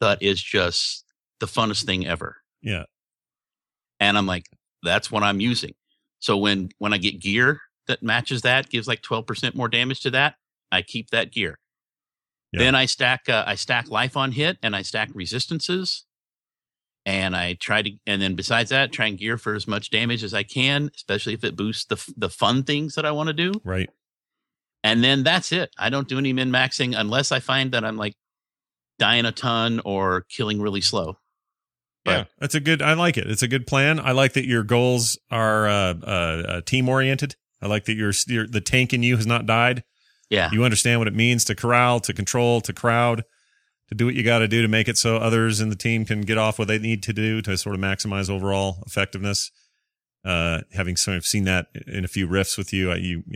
that is just the funnest thing ever. Yeah. And I'm like, that's what I'm using. So when I get gear that matches that, gives like 12% more damage to that, I keep that gear. Yeah. Then I stack life on hit and I stack resistances. And then besides that, try and gear for as much damage as I can, especially if it boosts the fun things that I want to do. Right. And then that's it. I don't do any min maxing unless I find that I'm like dying a ton or killing really slow. But yeah, that's a good, I like it. It's a good plan. I like that your goals are team oriented. I like that your the tank in you has not died. Yeah. You understand what it means to corral, to control, to crowd, to do what you got to do to make it so others in the team can get off what they need to do to sort of maximize overall effectiveness. Having sort of seen that in a few riffs with you,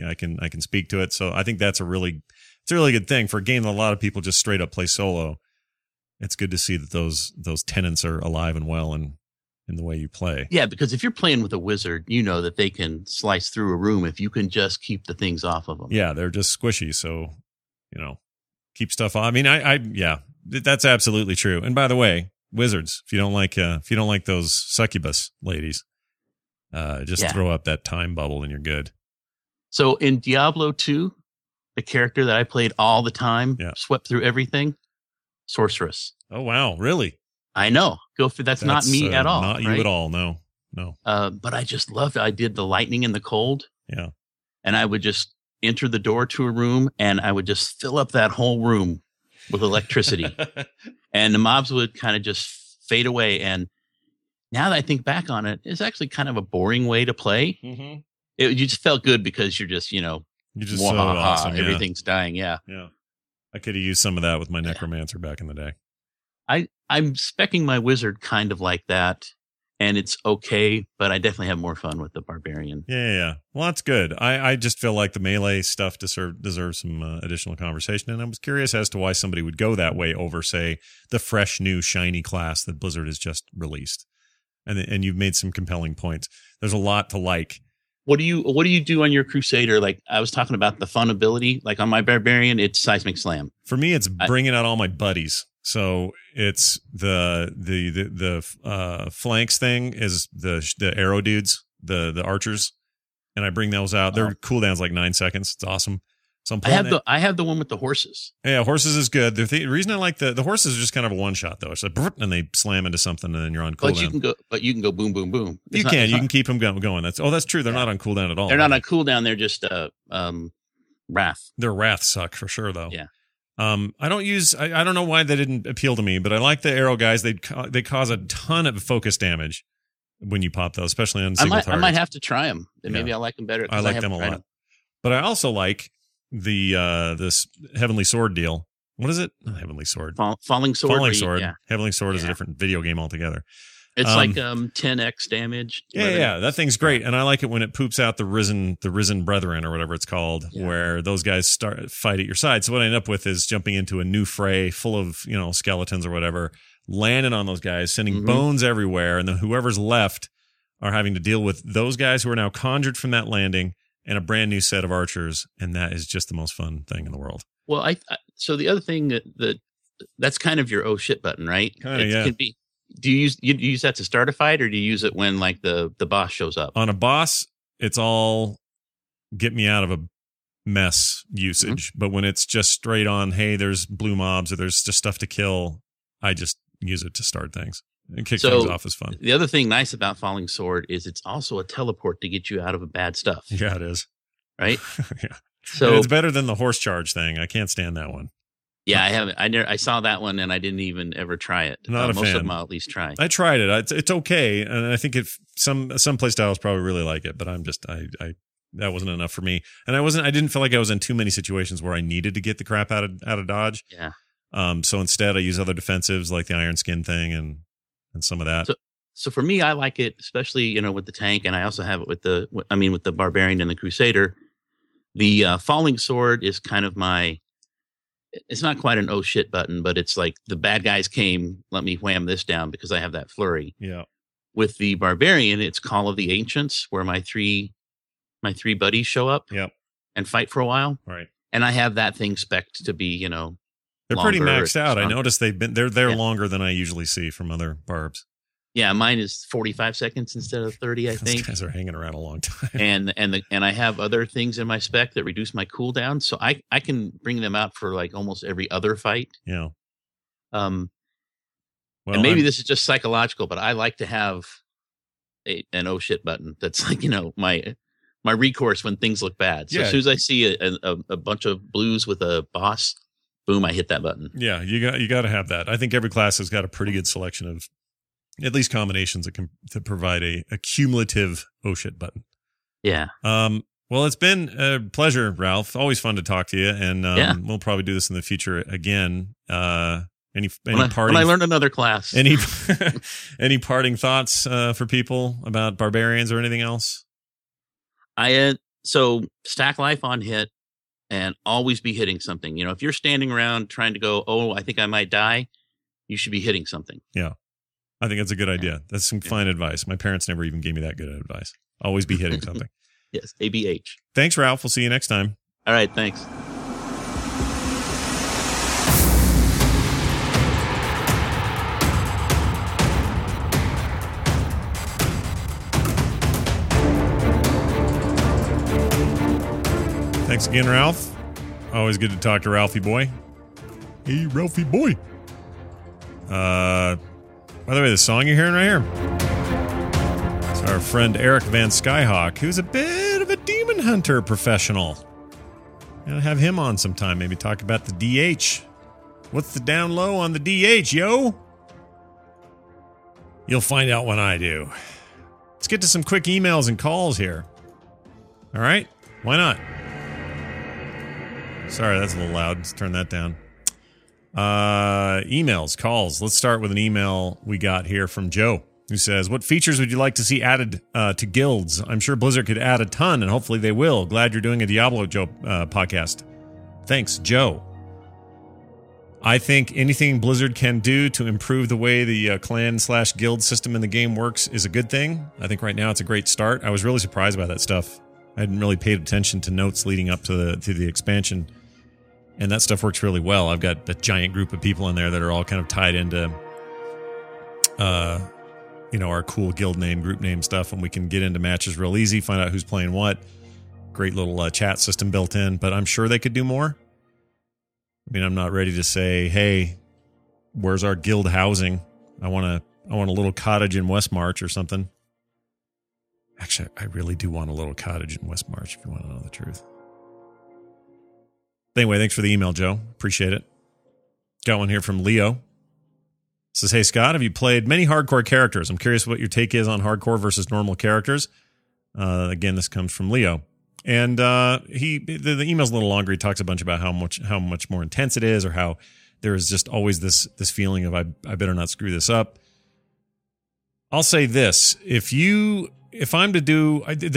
I can speak to it. So I think that's a really good thing for a game that a lot of people just straight up play solo. It's good to see that those tenants are alive and well and in the way you play. Yeah, because if you're playing with a wizard, you know that they can slice through a room if you can just keep the things off of them. Yeah, they're just squishy, so, you know, keep stuff off. I mean, that's absolutely true. And by the way, wizards, if you don't like those succubus ladies, throw up that time bubble and you're good. So in Diablo 2, the character that I played all the time, swept through everything. Sorceress. Oh wow, really? I know. Go for that's not me at all. Not right? You at all. No. But I just loved it. I did the lightning and the cold. Yeah. And I would just enter the door to a room, and I would just fill up that whole room with electricity, and the mobs would kind of just fade away. And now that I think back on it, it's actually kind of a boring way to play. Mm-hmm. You just felt good because you're just so awesome. Everything's dying. Yeah. Yeah. I could have used some of that with my necromancer back in the day. I'm speccing my wizard kind of like that, and it's okay, but I definitely have more fun with the barbarian. Yeah. Well, that's good. I just feel like the melee stuff deserves some additional conversation, and I was curious as to why somebody would go that way over, say, the fresh, new, shiny class that Blizzard has just released. And you've made some compelling points. There's a lot to like. What do you do on your Crusader? Like I was talking about the fun ability. Like on my Barbarian, it's Seismic Slam. For me, it's bringing out all my buddies. So it's the flanks thing is the arrow dudes, the archers, and I bring those out. Their cooldown's like 9 seconds. It's awesome. So I have the one with the horses. Yeah, horses is good. The reason I like the horses is just kind of a one shot though. It's like and they slam into something and then you're on cooldown. But you can go boom boom boom. You can keep them going. That's true. They're not on cooldown at all. They're not on cooldown. They're just wrath. Their wrath suck for sure though. Yeah. I don't know why they didn't appeal to me, but I like the arrow guys. They cause a ton of focus damage when you pop those, especially on single targets. I might have to try them. Maybe I like them better. I like them a lot. But I also like this Heavenly Sword deal. What is it? Not Heavenly Sword. Falling Sword. Falling Sword. Yeah. Heavenly Sword is a different video game altogether. It's 10x damage. Yeah, that thing's great, and I like it when it poops out the risen brethren or whatever it's called, where those guys start fight at your side. So what I end up with is jumping into a new fray full of skeletons or whatever, landing on those guys, sending bones everywhere, and then whoever's left are having to deal with those guys who are now conjured from that landing. And a brand new set of archers, and that is just the most fun thing in the world. Well, so the other thing that's kind of your oh shit button, right? Kind of, yeah. Can be, do you use that to start a fight, or do you use it when like the boss shows up? On a boss, it's all get me out of a mess usage. Mm-hmm. But when it's just straight on, hey, there's blue mobs or there's just stuff to kill, I just use it to start things. And kick things off is fun. The other thing nice about Falling Sword is it's also a teleport to get you out of a bad stuff. Yeah, it is. Right? Yeah. So and it's better than the horse charge thing. I can't stand that one. Yeah, I haven't. I saw that one and I didn't even ever try it. Not a most fan. Most of them I'll at least try. I tried it. It's okay, and I think if some play styles probably really like it, but I'm just I that wasn't enough for me. And I didn't feel like I was in too many situations where I needed to get the crap out of dodge. Yeah. So instead I use other defensives like the Iron Skin thing and some of that. So for me, I like it, especially, with the tank. And I also have it with the Barbarian and the Crusader. The Falling Sword is kind of it's not quite an oh shit button, but it's like the bad guys came, let me wham this down because I have that flurry. Yeah. With the Barbarian, it's Call of the Ancients, where my three buddies show up and fight for a while. Right. And I have that thing spec'd to be, they're pretty maxed out. I noticed they're longer than I usually see from other barbs. Yeah, mine is 45 seconds instead of 30, I think. Those guys are hanging around a long time. And I have other things in my spec that reduce my cooldown, so I can bring them out for like almost every other fight. Yeah. Well, and maybe this is just psychological, but I like to have an oh shit button. That's like, my recourse when things look bad. So as soon as I see a bunch of blues with a boss, boom, I hit that button. Yeah, you got to have that. I think every class has got a pretty good selection of at least combinations that can provide a cumulative oh shit button. Yeah. Well, it's been a pleasure, Ralph. Always fun to talk to you. And we'll probably do this in the future again. When I learned another class. Any parting thoughts for people about Barbarians or anything else? So stack life on hit and always be hitting something. If you're standing around trying to go, oh, I think I might die, you should be hitting something. Yeah. I think that's a good idea. That's some fine advice. My parents never even gave me that good advice. Always be hitting something. Yes, ABH. Thanks, Ralph. We'll see you next time. All right, thanks. Thanks again, Ralph. Always good to talk to Ralphie boy. Hey, Ralphie boy. By the way, the song you're hearing right here, it's our friend Eric Van Skyhawk, who's a bit of a Demon Hunter professional. Gotta have him on sometime. Maybe talk about the DH. What's the down low on the DH, yo? You'll find out when I do. Let's get to some quick emails and calls here. All right? Why not? Sorry, that's a little loud. Let's turn that down. Emails, calls. Let's start with an email we got here from Joe, who says, what features would you like to see added to guilds? I'm sure Blizzard could add a ton, and hopefully they will. Glad you're doing a Diablo Joe podcast. Thanks, Joe. I think anything Blizzard can do to improve the way the clan/guild system in the game works is a good thing. I think right now it's a great start. I was really surprised by that stuff. I hadn't really paid attention to notes leading up to the expansion. And that stuff works really well. I've got a giant group of people in there that are all kind of tied into, our cool guild name, group name stuff. And we can get into matches real easy, find out who's playing what. Great little chat system built in. But I'm sure they could do more. I mean, I'm not ready to say, hey, where's our guild housing? I want a little cottage in Westmarch or something. Actually, I really do want a little cottage in Westmarch, if you want to know the truth. Anyway, thanks for the email, Joe. Appreciate it. Got one here from Leo. It says, hey, Scott, have you played many hardcore characters? I'm curious what your take is on hardcore versus normal characters. Again, this comes from Leo. And the email's a little longer. He talks a bunch about how much more intense it is, or how there is just always this feeling of, I better not screw this up. I'll say this. The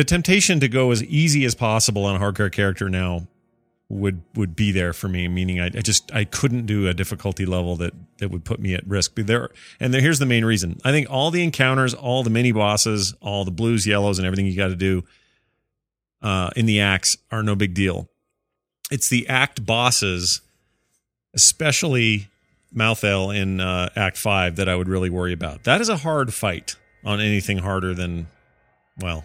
temptation to go as easy as possible on a hardcore character now would be there for me, meaning I couldn't do a difficulty level that would put me at risk. Here's the main reason. I think all the encounters, all the mini bosses, all the blues, yellows, and everything you got to do in the acts are no big deal. It's the act bosses, especially Malfael in Act 5, that I would really worry about. That is a hard fight on anything harder than, well,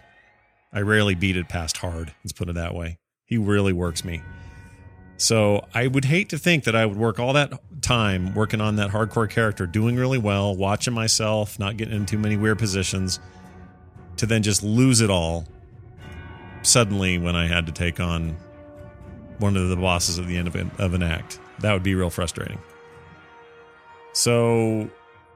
I rarely beat it past hard, let's put it that way. He really works me. So I would hate to think that I would work all that time working on that hardcore character, doing really well, watching myself, not getting in too many weird positions, to then just lose it all suddenly when I had to take on one of the bosses at the end of an act. That would be real frustrating. So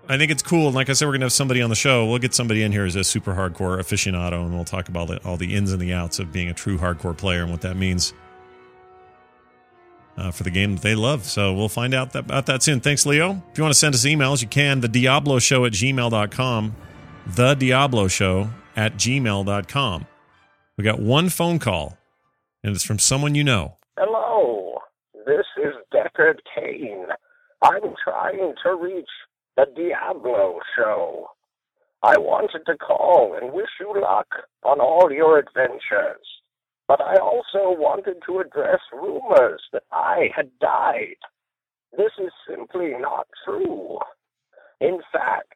I think it's cool. And like I said, we're going to have somebody on the show. We'll get somebody in here as a super hardcore aficionado, and we'll talk about all the ins and the outs of being a true hardcore player and what that means for the game that they love. So we'll find out about that soon. Thanks, Leo. If you want to send us emails, you can. TheDiabloShow@gmail.com. TheDiabloShow@gmail.com. We got one phone call, and it's from someone you know. Hello, this is Deckard Cain. I'm trying to reach The Diablo Show. I wanted to call and wish you luck on all your adventures, but I also wanted to address rumors that I had died. This is simply not true. In fact,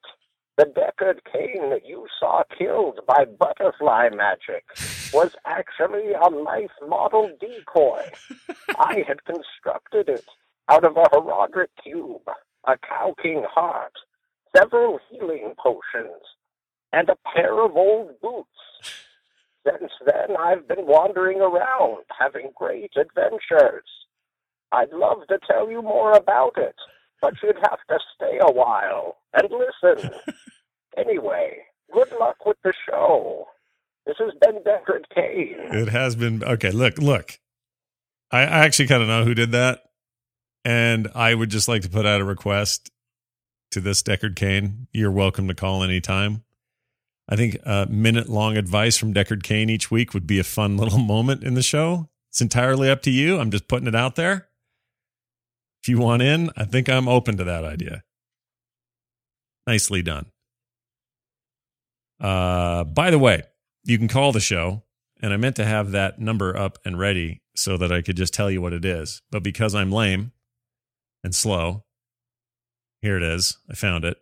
the Deckard Cain that you saw killed by butterfly magic was actually a life model decoy. I had constructed it out of a Horadric cube, a Cow King heart, several healing potions, and a pair of old boots. Since then, I've been wandering around, having great adventures. I'd love to tell you more about it, but you'd have to stay a while and listen. Anyway, good luck with the show. This has been Deckard Cain. It has been. Okay, look. I actually kind of know who did that. And I would just like to put out a request to this Deckard Cain. You're welcome to call anytime. I think a minute-long advice from Deckard Cain each week would be a fun little moment in the show. It's entirely up to you. I'm just putting it out there. If you want in, I think I'm open to that idea. Nicely done. By the way, you can call the show. And I meant to have that number up and ready so that I could just tell you what it is. But because I'm lame and slow, here it is. I found it.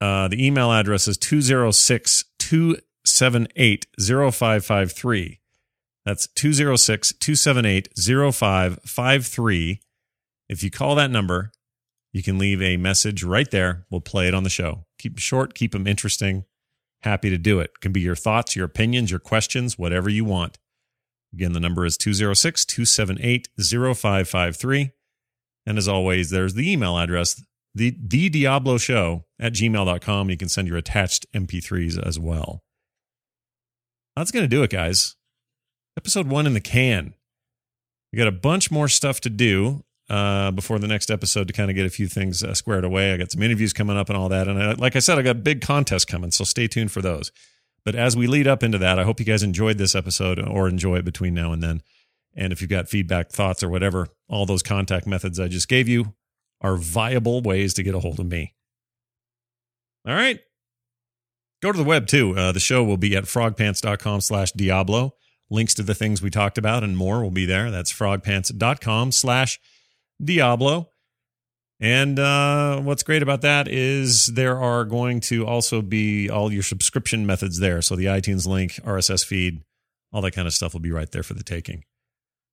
The email address is 206-278-0553. That's 206-278-0553. If you call that number, you can leave a message right there. We'll play it on the show. Keep them short, keep them interesting. Happy to do it. It can be your thoughts, your opinions, your questions, whatever you want. Again, the number is 206-278-0553. And as always, there's the email address, thediabloshow@gmail.com. You can send your attached MP3s as well. That's going to do it, guys. Episode 1 in the can. We got a bunch more stuff to do before the next episode to kind of get a few things squared away. I got some interviews coming up and all that. And like I said, I got a big contest coming, so stay tuned for those. But as we lead up into that, I hope you guys enjoyed this episode or enjoy it between now and then. And if you've got feedback, thoughts, or whatever, all those contact methods I just gave you are viable ways to get a hold of me. All right. Go to the web, too. The show will be at frogpants.com/Diablo. Links to the things we talked about and more will be there. That's frogpants.com/Diablo. And what's great about that is there are going to also be all your subscription methods there. So the iTunes link, RSS feed, all that kind of stuff will be right there for the taking.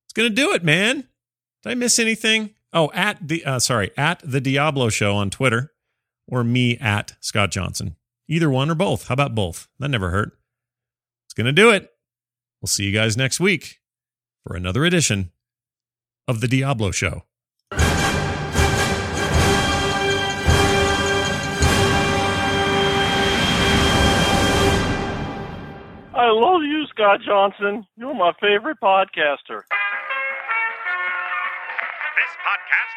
It's going to do it, man. Did I miss anything? Oh, at the Diablo Show on Twitter, or me at Scott Johnson. Either one or both. How about both? That never hurt. It's going to do it. We'll see you guys next week for another edition of The Diablo Show. I love you, Scott Johnson. You're my favorite podcaster. This podcast